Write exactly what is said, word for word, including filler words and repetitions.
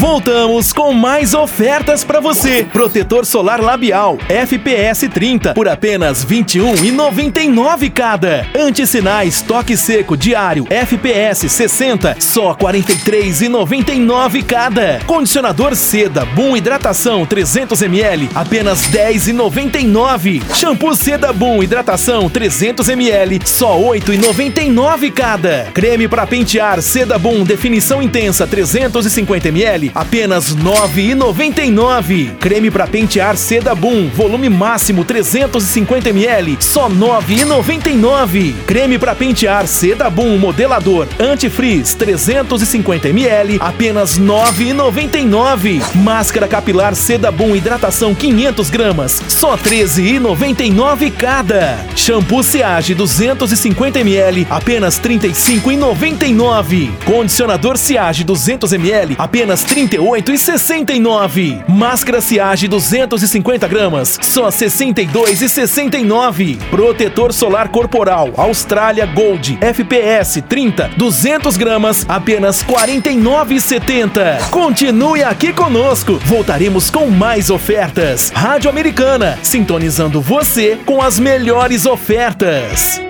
Voltamos com mais ofertas para você. Protetor solar labial F P S trinta por apenas vinte e um reais e noventa e nove centavos cada. Antissinais toque seco diário F P S sessenta só quarenta e três reais e noventa e nove centavos cada. Condicionador Seda Boom hidratação trezentos mililitros apenas dez reais e noventa e nove centavos. Shampoo Seda Boom hidratação trezentos mililitros só oito reais e noventa e nove centavos cada. Creme para pentear Seda Boom definição intensa trezentos e cinquenta mililitros apenas nove reais e noventa e nove centavos. Creme para pentear Seda Boom volume máximo trezentos e cinquenta mililitros só nove reais e noventa e nove centavos. Creme para pentear Seda Boom modelador anti-frizz trezentos e cinquenta mililitros apenas nove reais e noventa e nove centavos. Máscara capilar Seda Boom hidratação quinhentas gramas só treze reais e noventa e nove centavos cada. Shampoo Seage duzentos e cinquenta mililitros apenas trinta e cinco reais e noventa e nove centavos. Condicionador Seage duzentos mililitros apenas trinta e oito reais e sessenta e nove centavos. Máscara Seage duzentas e cinquenta gramas só sessenta e dois reais e sessenta e nove centavos. Protetor solar corporal Austrália Gold F P S trinta duzentas gramas apenas quarenta e nove reais e setenta centavos. Continue aqui conosco. Voltaremos com mais ofertas. Rádio Americana, sintonizando você com as melhores ofertas.